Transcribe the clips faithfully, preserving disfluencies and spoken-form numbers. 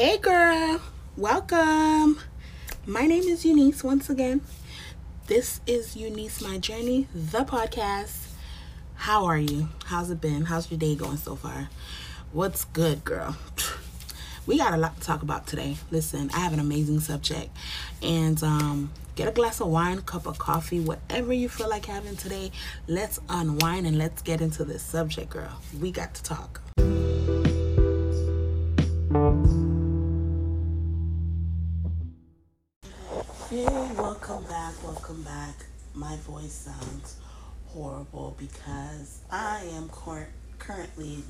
Hey girl, welcome. My name is Eunice once again. This is Eunice My Journey, the podcast. How are you? How's it been? How's your day going so far? What's good, girl? We got a lot to talk about today. Listen, I have an amazing subject. And um, get a glass of wine, cup of coffee, whatever you feel like having today. Let's unwind and let's get into this subject, girl. We got to talk. Hey, welcome back, welcome back. My voice sounds horrible because I am cor- currently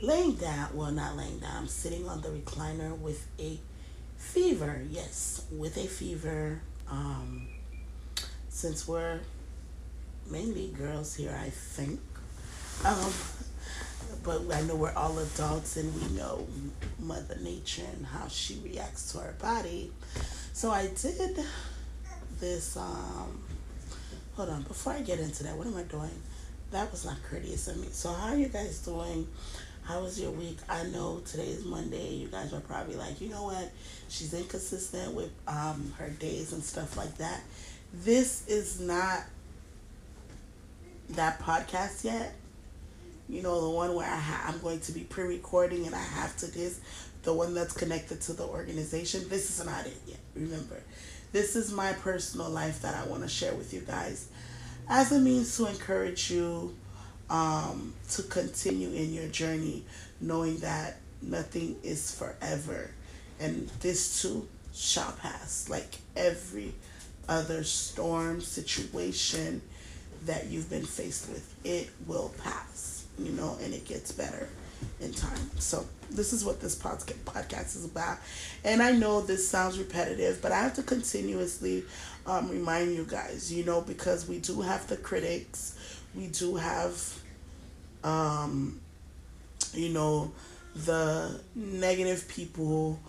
laying down. Well, not laying down. I'm sitting on the recliner with a fever. Yes, with a fever. Um, since we're mainly girls here, I think. Um, but I know we're all adults and we know Mother Nature and how she reacts to our body. So I did this, um, hold on, before I get into that, what am I doing? That was not courteous of me. So how are you guys doing? How was your week? I know today is Monday. You guys are probably like, you know what? She's inconsistent with um her days and stuff like that. This is not that podcast yet. You know, the one where I ha- I'm going to be pre-recording and I have to this. The one that's connected to the organization. This is not it yet. Remember, this is my personal life that I want to share with you guys as a means to encourage you um, to continue in your journey, knowing that nothing is forever. And this too shall pass. Like every other storm situation that you've been faced with, it will pass, you know, and it gets better in time. So this is what this podcast is about. And I know this sounds repetitive, but I have to continuously um, remind you guys, you know, because we do have the critics. We do have, um, you know, the negative people,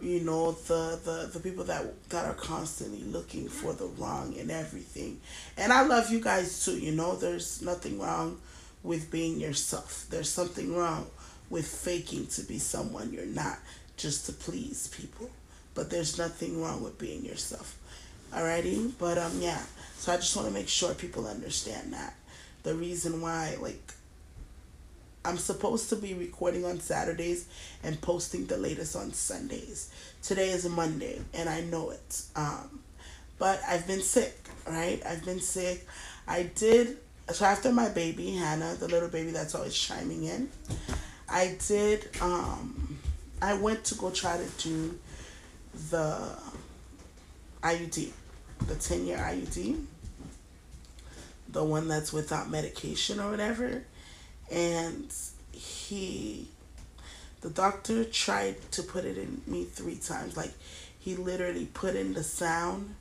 you know, the, the, the people that, that are constantly looking for the wrong in everything. And I love you guys too. You know, there's nothing wrong with being yourself. There's something wrong with faking to be someone you're not just to please people. But there's nothing wrong with being yourself. Alrighty? But um yeah. So I just want to make sure people understand that. The reason why, like, I'm supposed to be recording on Saturdays and posting the latest on Sundays. Today is Monday and I know it. Um but I've been sick, right? I've been sick. I did So after my baby, Hannah, the little baby that's always chiming in, I did, um, I went to go try to do the I U D, the ten-year I U D, the one that's without medication or whatever, and he, the doctor tried to put it in me three times. Like, he literally put in the sound,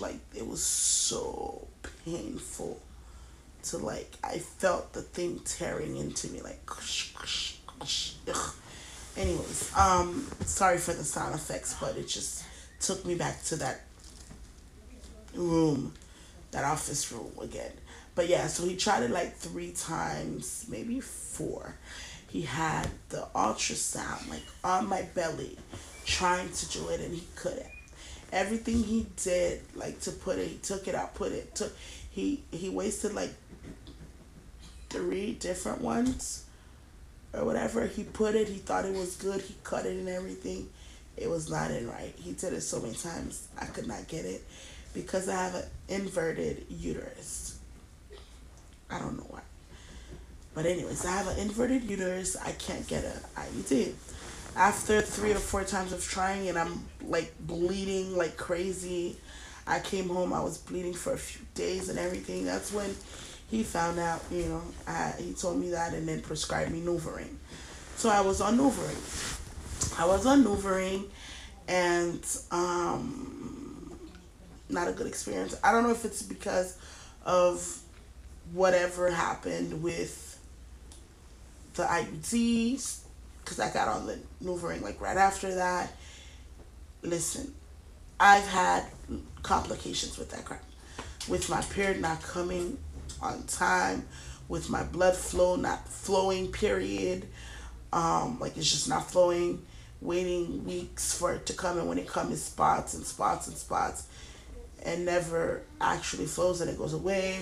like, it was so painful to, like, I felt the thing tearing into me, like, anyways, um, sorry for the sound effects, but it just took me back to that room, that office room again. But yeah, so he tried it like three times, maybe four. He had the ultrasound, like, on my belly, trying to do it, and he couldn't. Everything he did, like, to put it, he took it out, put it, took, he, he wasted, like, three different ones or whatever. He put it, he thought it was good, he cut it and everything. It was not in right. He did it so many times, I could not get it because I have an inverted uterus. I don't know why. But anyways, I have an inverted uterus. I can't get an I U D. After three or four times of trying, and I'm, like, bleeding like crazy. I came home, I was bleeding for a few days and everything. That's when he found out, you know, I, he told me that and then prescribed me NuvaRing. So I was on NuvaRing. I was on NuvaRing, and um, not a good experience. I don't know if it's because of whatever happened with the I U Ds. Because I got on the NuvaRing, like, right after that. Listen, I've had complications with that crap. With my period not coming on time. With my blood flow not flowing, period. Um, like it's just not flowing, waiting weeks for it to come, and when it comes, it spots and spots and spots and never actually flows, and it goes away.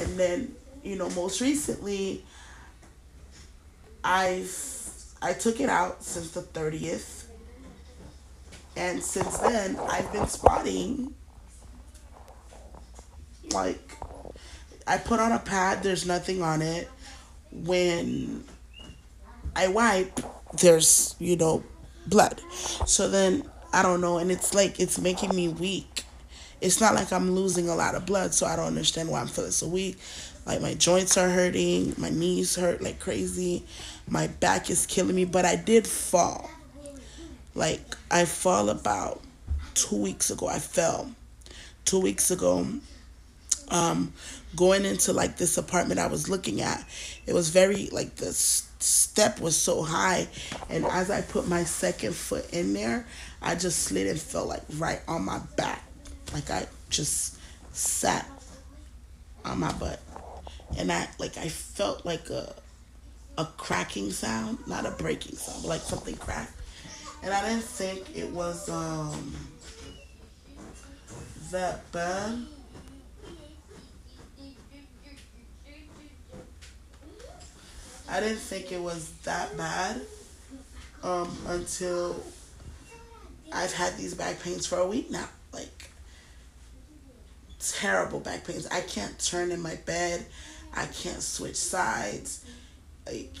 And then, you know, most recently, I've I took it out since the thirtieth, and since then, I've been spotting. Like, I put on a pad, there's nothing on it. When I wipe, there's, you know, blood. So then, I don't know, and it's like, it's making me weak. It's not like I'm losing a lot of blood, so I don't understand why I'm feeling so weak. Like, my joints are hurting, my knees hurt like crazy, my back is killing me, but I did fall. Like, I fall about two weeks ago. I fell two weeks ago. Um, going into, like, this apartment I was looking at, it was very, like, the s- step was so high, and as I put my second foot in there, I just slid and fell, like, right on my back. Like, I just sat on my butt, and I, like, I felt like a a cracking sound, not a breaking sound, but like something cracked, and I didn't think it was um that bad. I didn't think it was that bad um, until I've had these back pains for a week now. Like, terrible back pains. I can't turn in my bed. I can't switch sides. Like,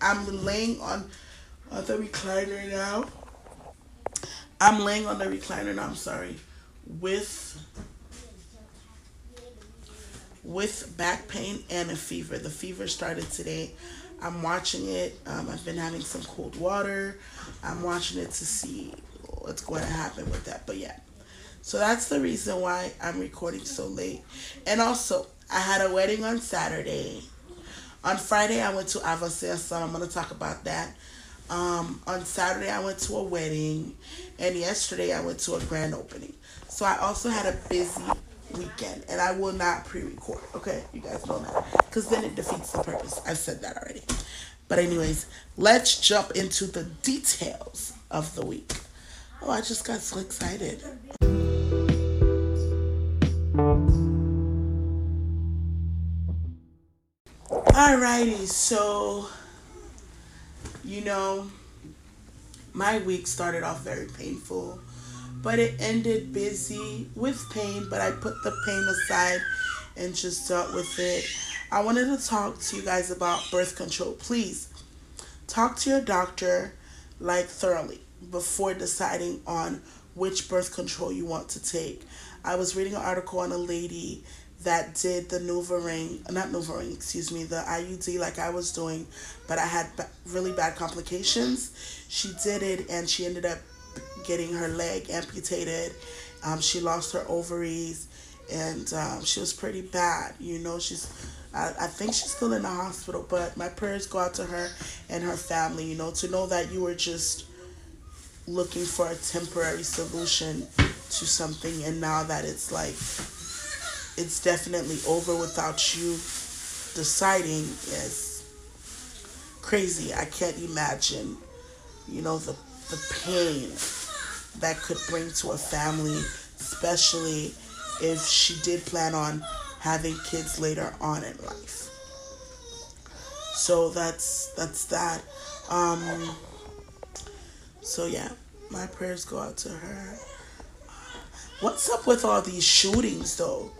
I'm laying on, on the recliner now. I'm laying on the recliner now, I'm sorry, with... with back pain and a fever. The fever started today. I'm watching it. Um, I've been having some cold water. I'm watching it to see what's going to happen with that. But yeah, so that's the reason why I'm recording so late. And also, I had a wedding on Saturday. On Friday, I went to Avocé sums. I'm going to talk about that. Um, on Saturday, I went to a wedding. And yesterday, I went to a grand opening. So I also had a busy weekend, and I will not pre-record, okay? You guys know that, because then it defeats the purpose. I've said that already. But anyways, let's jump into the details of the week. Oh, I just got so excited. Alrighty, so, you know, my week started off very painful, but it ended busy with pain, but I put the pain aside and just dealt with it. I wanted to talk to you guys about birth control. Please talk to your doctor, like, thoroughly before deciding on which birth control you want to take. I was reading an article on a lady that did the NuvaRing, not NuvaRing, excuse me, the I U D like I was doing, but I had really bad complications. She did it, and she ended up getting her leg amputated. Um, she lost her ovaries, and um, she was pretty bad. You know, she's, I, I think she's still in the hospital, but my prayers go out to her and her family, you know, to know that you were just looking for a temporary solution to something, and now that it's like, it's definitely over without you deciding is crazy. I can't imagine, you know, the the pain that could bring to a family, especially if she did plan on having kids later on in life. So that's that's that. Um, so yeah, my prayers go out to her. What's up with all these shootings though?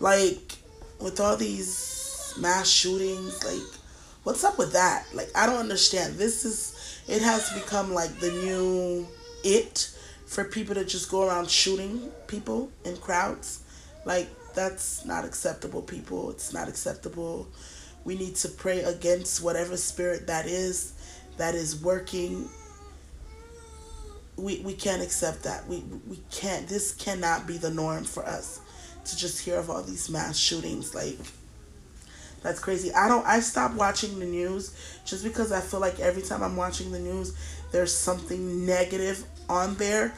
Like, with all these mass shootings, like, what's up with that? Like, I don't understand. This is, it has become like the new it for people to just go around shooting people in crowds. Like, that's not acceptable, people. It's not acceptable. We need to pray against whatever spirit that is, that is working. We we can't accept that. We we can't. This cannot be the norm for us to just hear of all these mass shootings. Like, that's crazy. I don't, I stopped watching the news just because I feel like every time I'm watching the news, there's something negative on there.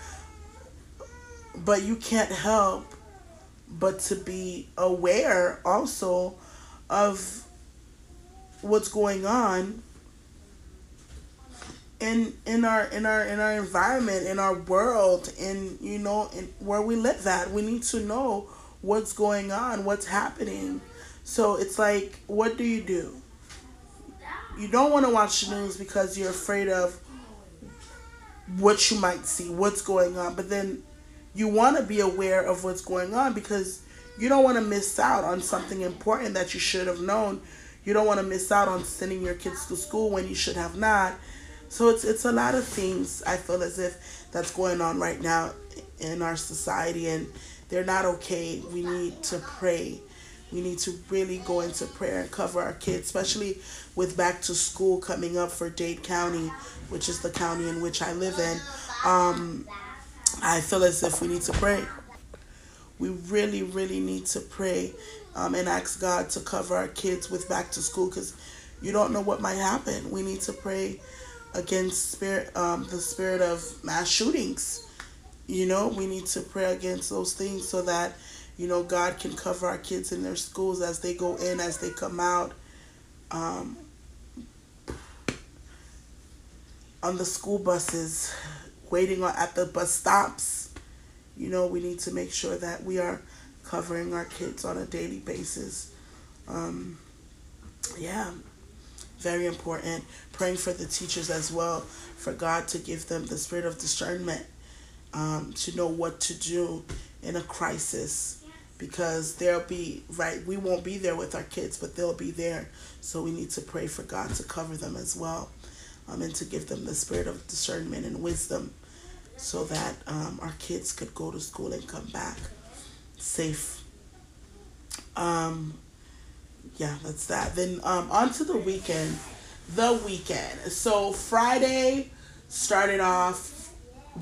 But you can't help but to be aware also of what's going on in in our in our in our environment, in our world, in you know, in where we live at. We need to know what's going on, what's happening. So it's like, what do you do? You don't want to watch the news because you're afraid of what you might see, what's going on. But then you want to be aware of what's going on because you don't want to miss out on something important that you should have known. You don't want to miss out on sending your kids to school when you should have not. So it's it's a lot of things, I feel as if, that's going on right now in our society, and they're not okay. We need to pray. We need to really go into prayer and cover our kids, especially with back to school coming up for Dade County, which is the county in which I live in. Um, I feel as if we need to pray. We really, really need to pray um, and ask God to cover our kids with back to school, because you don't know what might happen. We need to pray against spirit, um, the spirit of mass shootings. You know, we need to pray against those things so that, you know, God can cover our kids in their schools as they go in, as they come out. Um, on the school buses, waiting on, at the bus stops. You know, we need to make sure that we are covering our kids on a daily basis. Um, yeah, very important. Praying for the teachers as well, for God to give them the spirit of discernment, um, to know what to do in a crisis, because they'll be right. We won't be there with our kids, but they'll be there. So we need to pray for God to cover them as well, um, and to give them the spirit of discernment and wisdom, so that um, our kids could go to school and come back safe. Um, yeah, that's that. Then um, on to the weekend. The weekend. So Friday started off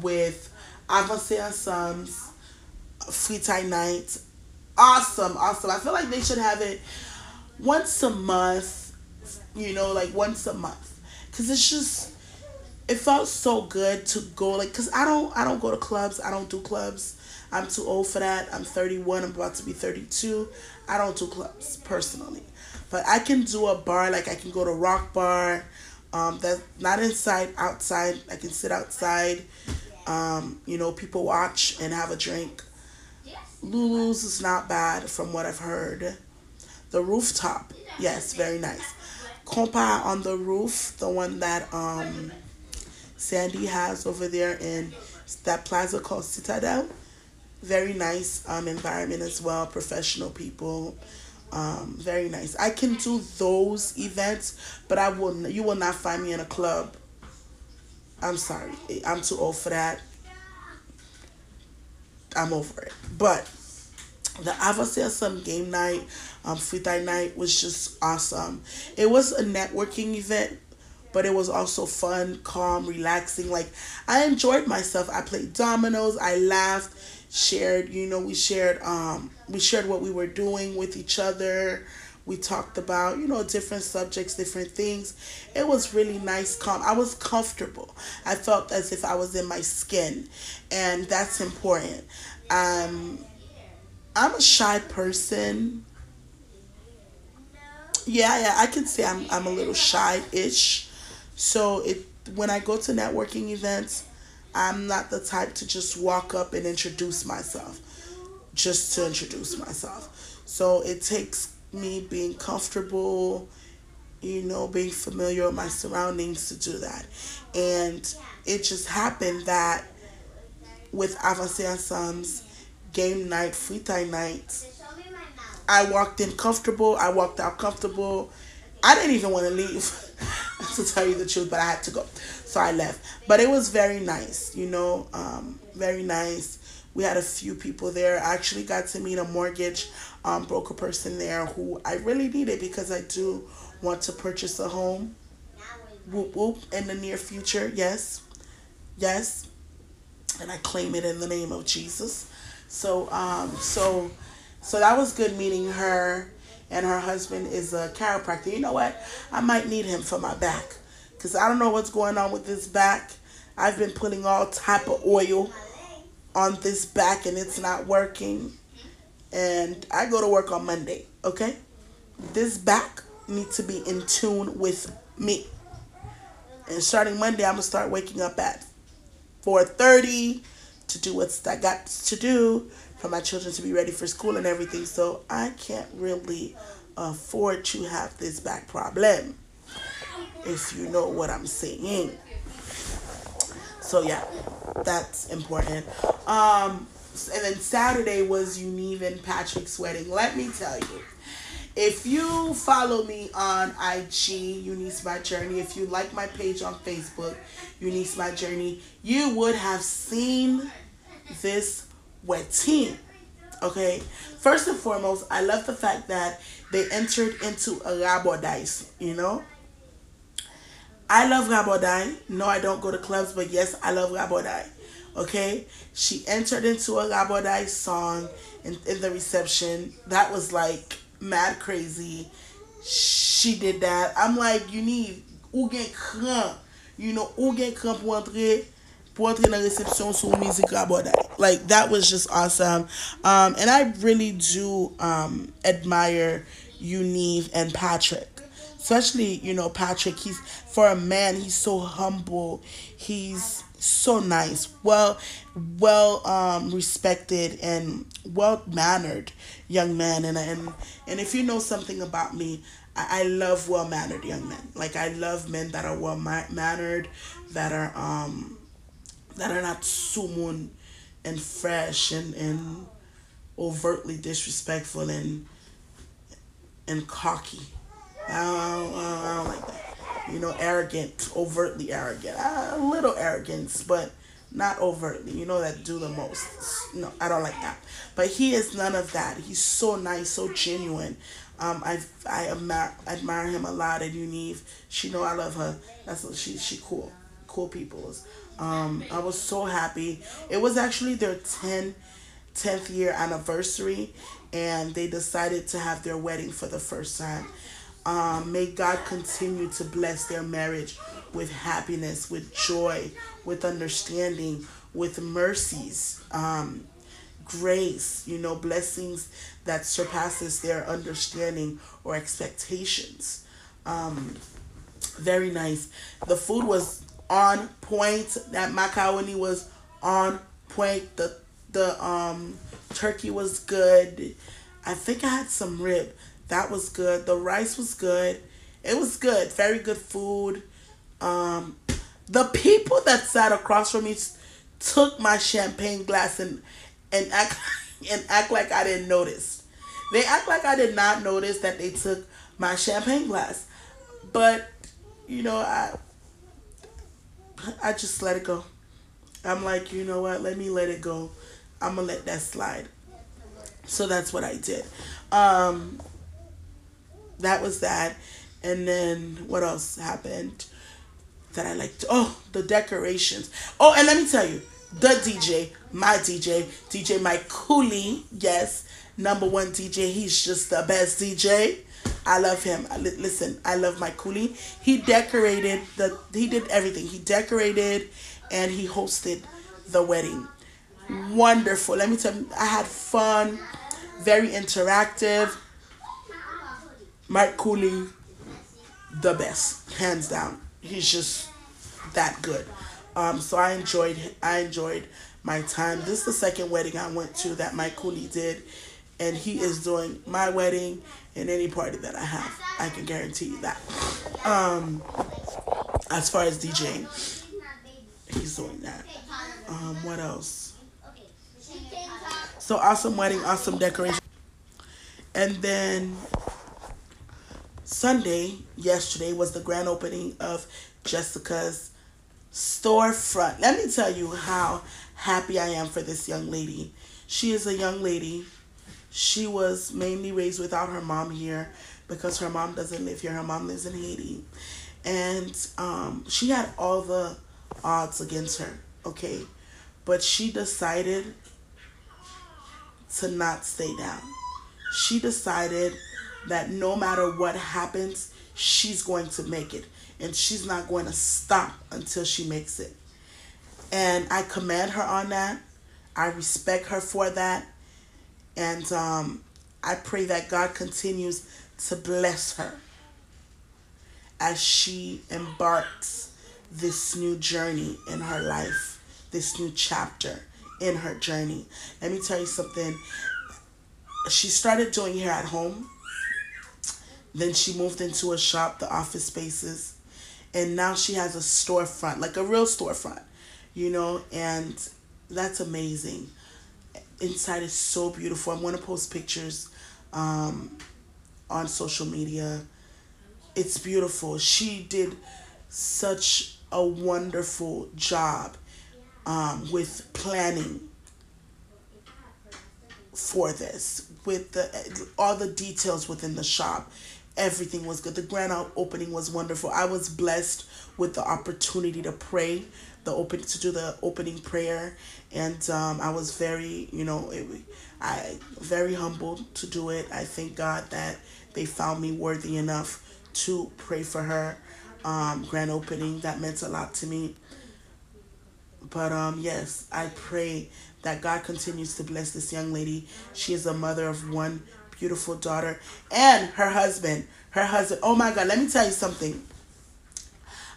with Avocé sums, free time night. Awesome, awesome. I feel like they should have it once a month, you know, like once a month. Because it's just, it felt so good to go, like, because I don't, I don't go to clubs. I don't do clubs. I'm too old for that. I'm thirty-one. I'm about to be thirty-two. I don't do clubs, personally. But I can do a bar, like I can go to Rock Bar. Um, that's not inside, outside. I can sit outside, um, you know, people watch and have a drink. Lulu's is not bad from what I've heard. The rooftop, yes, very nice. Compa on the roof, the one that um Sandy has over there in that plaza called Citadel. Very nice um environment as well, professional people. Um, very nice. I can do those events, but I will you will not find me in a club. I'm sorry. I'm too old for that. I'm over it. But the Avocé sums game night, um, Friday night was just awesome. It was a networking event, but it was also fun, calm, relaxing. Like, I enjoyed myself. I played dominoes. I laughed, shared. You know, we shared. Um, we shared what we were doing with each other. We talked about, you know, different subjects, different things. It was really nice, calm. I was comfortable. I felt as if I was in my skin, and that's important. Um, I'm a shy person. Yeah, yeah, I can say I'm I'm a little shy-ish. So it when I go to networking events, I'm not the type to just walk up and introduce myself, just to introduce myself. So it takes me being comfortable, you know, being familiar with my surroundings to do that. And it just happened that with Avocé sums, game night, free time night, I walked in comfortable, I walked out comfortable. I didn't even want to leave, to tell you the truth, but I had to go. So I left. But it was very nice, you know, um, very nice. We had a few people there. I actually got to meet a mortgage um, broker person there who I really needed, because I do want to purchase a home. Whoop, whoop, in the near future, yes. Yes. And I claim it in the name of Jesus. So, um, so, so that was good meeting her. And her husband is a chiropractor. You know what? I might need him for my back, because I don't know what's going on with this back. I've been putting all type of oil on this back, and it's not working. And I go to work on Monday, okay? This back needs to be in tune with me. And starting Monday, I'm going to start waking up at four thirty to do what I got to do for my children to be ready for school and everything. So I can't really afford to have this back problem, if you know what I'm saying. So yeah, that's important. Um, and then Saturday was Eunice and Patrick's wedding. Let me tell you, if you follow me on I G, Eunice My Journey, if you like my page on Facebook, Eunice My Journey, you would have seen this wedding. Okay, first and foremost, I love the fact that they entered into a Rabòday, you know. I love Rabòday. No, I don't go to clubs, but yes, I love Rabòday. Okay, she entered into a Rabòday song in, in the reception. That was like mad crazy. She did that. I'm like, you need ou gen cran, you know, ou gen cran pour entrer pour entrer dans réception sur musique Rabòday. Like, that was just awesome. Um, and I really do um admire Eunice and Patrick. Especially, you know, Patrick, he's, for a man, he's so humble. He's so nice, well, well um, respected and well-mannered young man. And, and, and if you know something about me, I, I love well-mannered young men. Like, I love men that are well-mannered, that are um, that are not sumun and fresh and, and overtly disrespectful and and cocky. I don't, I don't like that. You know, arrogant, overtly arrogant. A little arrogance, but not overtly. You know, that do the most. No, I don't like that. But he is none of that. He's so nice, so genuine. Um, I I admire, admire him a lot. And Eunice, she know I love her. That's what she she cool, cool people. Um, I was so happy. It was actually their tenth year anniversary, and they decided to have their wedding for the first time. Um, may God continue to bless their marriage with happiness, with joy, with understanding, with mercies, um, grace, you know, blessings that surpasses their understanding or expectations. Um, very nice. The food was on point. That macaroni was on point. The, the um, turkey was good. I think I had some rib. That was good. The rice was good. It was good. Very good food. Um, the people that sat across from me took my champagne glass and and act and act like I didn't notice. They act like I did not notice that they took my champagne glass. But you know, I I just let it go. I'm like, you know what? Let me let it go. I'm gonna let that slide. So that's what I did. Um. That was that. And then what else happened that I liked? Oh, the decorations. Oh, and let me tell you, the D J, my D J, D J Mike Cooley, yes, number one D J. He's just the best D J. I love him. I li- listen, I love Mike Cooley. He decorated, the. he did everything. He decorated and he hosted the wedding. Wonderful. Let me tell you, I had fun, very interactive. Mike Cooley, the best, hands down. He's just that good. Um, so I enjoyed I enjoyed my time. This is the second wedding I went to that Mike Cooley did, and he is doing my wedding and any party that I have. I can guarantee you that. Um, as far as DJing, he's doing that. Um, what else? So awesome wedding, awesome decoration, and then Sunday, yesterday, was the grand opening of Jessica's storefront. Let me tell you how happy I am for this young lady. She is a young lady. She was mainly raised without her mom here because her mom doesn't live here. Her mom lives in Haiti. And um, she had all the odds against her, okay? But she decided to not stay down. She decided that no matter what happens, she's going to make it. And she's not going to stop until she makes it. And I commend her on that. I respect her for that. And um, I pray that God continues to bless her as she embarks this new journey in her life, this new chapter in her journey. Let me tell you something. She started doing hair at home. Then she moved into a shop, the office spaces. And now she has a storefront, like a real storefront, you know, and that's amazing. Inside is so beautiful. I'm going to post pictures um, on social media. It's beautiful. She did such a wonderful job um, with planning for this, with the all the details within the shop. Everything was good. The grand opening was wonderful. I was blessed with the opportunity to pray, the open to do the opening prayer, and um, I was very, you know, it, I very humbled to do it. I thank God that they found me worthy enough to pray for her. Um, grand opening, that meant a lot to me. But um, yes, I pray that God continues to bless this young lady. She is a mother of one beautiful daughter, and her husband her husband oh my God, let me tell you something.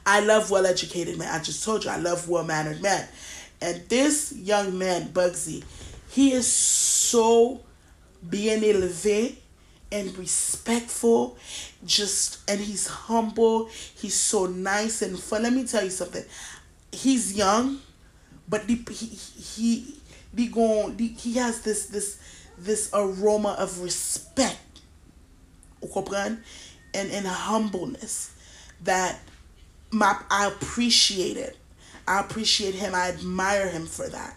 I love well-educated men. I just told you I love well-mannered men, and this young man, Bugsy, he is so bien élevé and respectful, just and he's humble. He's so nice and fun. Let me tell you something. He's young, but he he he he, he has this this this aroma of respect and, and humbleness that my, I appreciate it. I appreciate him. I admire him for that.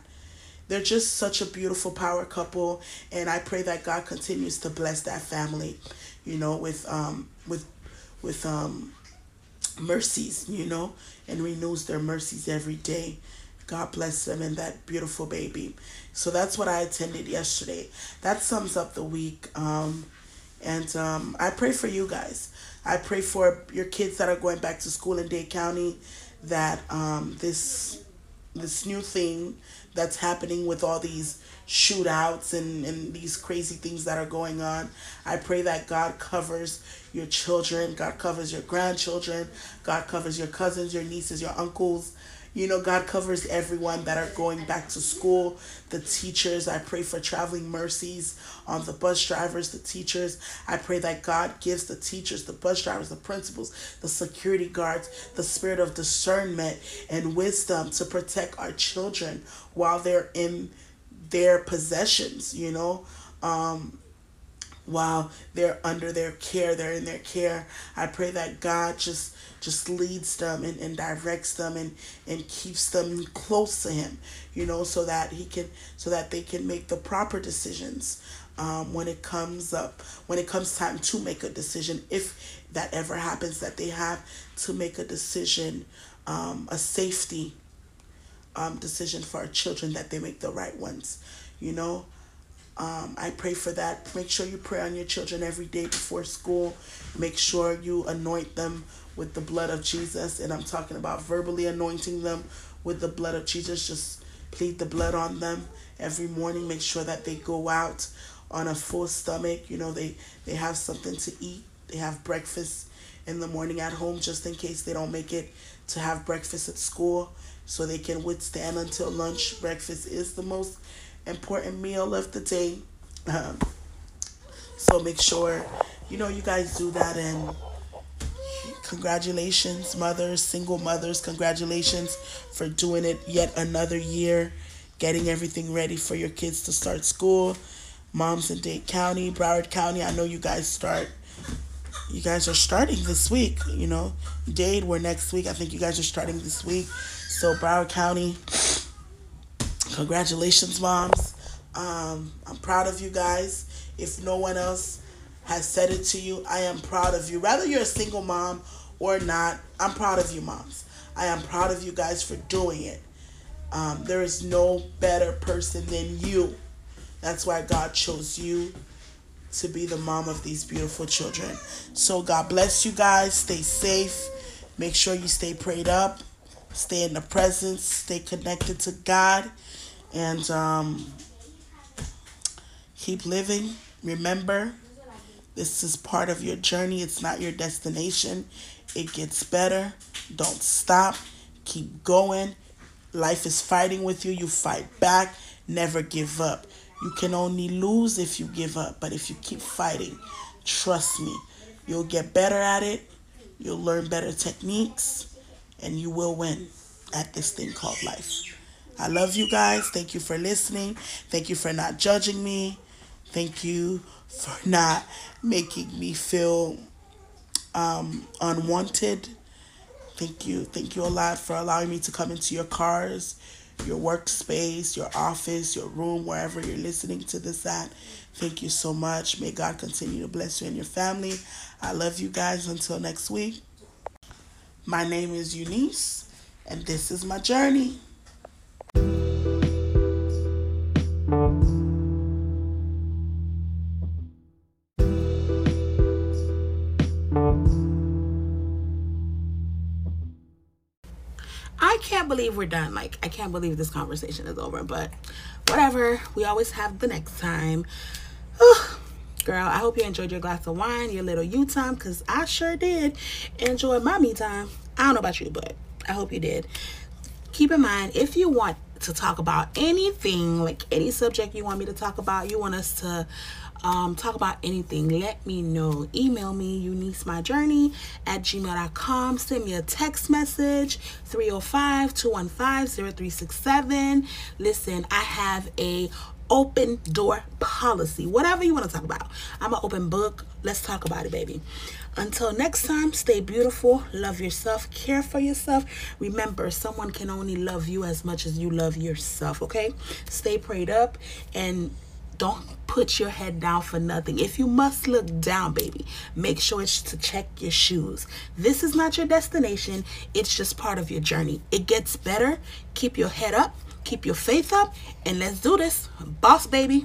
They're just such a beautiful power couple, and I pray that God continues to bless that family, you know, with um with with um mercies, you know, and renews their mercies every day. God bless them and that beautiful baby. So that's what I attended yesterday. That sums up the week. Um, and um, I pray for you guys. I pray for your kids that are going back to school in Dade County, that um, this this new thing that's happening with all these shootouts and, and these crazy things that are going on. I pray that God covers your children. God covers your grandchildren. God covers your cousins, your nieces, your uncles. You know, God covers everyone that are going back to school, the teachers. I pray for traveling mercies on the bus drivers, the teachers. I pray that God gives the teachers, the bus drivers, the principals, the security guards, the spirit of discernment and wisdom to protect our children while they're in their possessions, you know. Um, while they're under their care, they're in their care. I pray that God just... just leads them and, and directs them and, and keeps them close to him, you know, so that he can, so that they can make the proper decisions um, when it comes up, when it comes time to make a decision, if that ever happens, that they have to make a decision, um, a safety um, decision for our children, that they make the right ones, you know. Um, I pray for that. Make sure you pray on your children every day before school. Make sure you anoint them with the blood of Jesus. And I'm talking about verbally anointing them with the blood of Jesus. Just plead the blood on them every morning. Make sure that they go out on a full stomach. You know, they, they have something to eat. They have breakfast in the morning at home, just in case they don't make it to have breakfast at school, so they can withstand until lunch. Breakfast is the most important meal of the day. Um, so make sure, you know, you guys do that. And congratulations, mothers, single mothers, congratulations for doing it yet another year, getting everything ready for your kids to start school. Moms in Dade County, Broward County, I know you guys start, you guys are starting this week, you know. Dade, we're next week. I think you guys are starting this week. So Broward County, congratulations, moms. Um, I'm proud of you guys. If no one else has said it to you, I am proud of you. Whether you're a single mom or not, I'm proud of you, moms. I am proud of you guys for doing it. Um, there is no better person than you. That's why God chose you to be the mom of these beautiful children. So God bless you guys. Stay safe. Make sure you stay prayed up. Stay in the presence. Stay connected to God. And um, keep living. Remember, this is part of your journey. It's not your destination. It gets better. Don't stop. keep going. Life is fighting with you. You fight back. Never give up. You can only lose if you give up. But if you keep fighting, trust me, you'll get better at it. You'll learn better techniques. And you will win at this thing called life. I love you guys. Thank you for listening. Thank you for not judging me. Thank you for not making me feel um, unwanted. Thank you. Thank you a lot for allowing me to come into your cars, your workspace, your office, your room, wherever you're listening to this at. Thank you so much. May God continue to bless you and your family. I love you guys. Until next week. My name is Eunice, and this is my journey. I can't believe we're done. Like, I can't believe this conversation is over, but whatever. We always have the next time. Whew. Girl, I hope you enjoyed your glass of wine, your little you time, because I sure did enjoy my me time. I don't know about you, but I hope you did. Keep in mind, if you want to talk about anything, like any subject you want me to talk about, you want us to um, talk about anything, let me know. Email me, EuniceMyJourney at gmail dot com. Send me a text message, three oh five, two one five, oh three six seven. Listen, I have a open door policy. Whatever you want to talk about, I'm an open book. Let's talk about it, baby. Until next time, stay beautiful, love yourself, care for yourself. Remember, someone can only love you as much as you love yourself, okay? Stay prayed up and don't put your head down for nothing. If you must look down, baby, make sure it's to check your shoes. This is not your destination. It's just part of your journey. It gets better. Keep your head up. Keep your faith up, and let's do this. Boss, baby.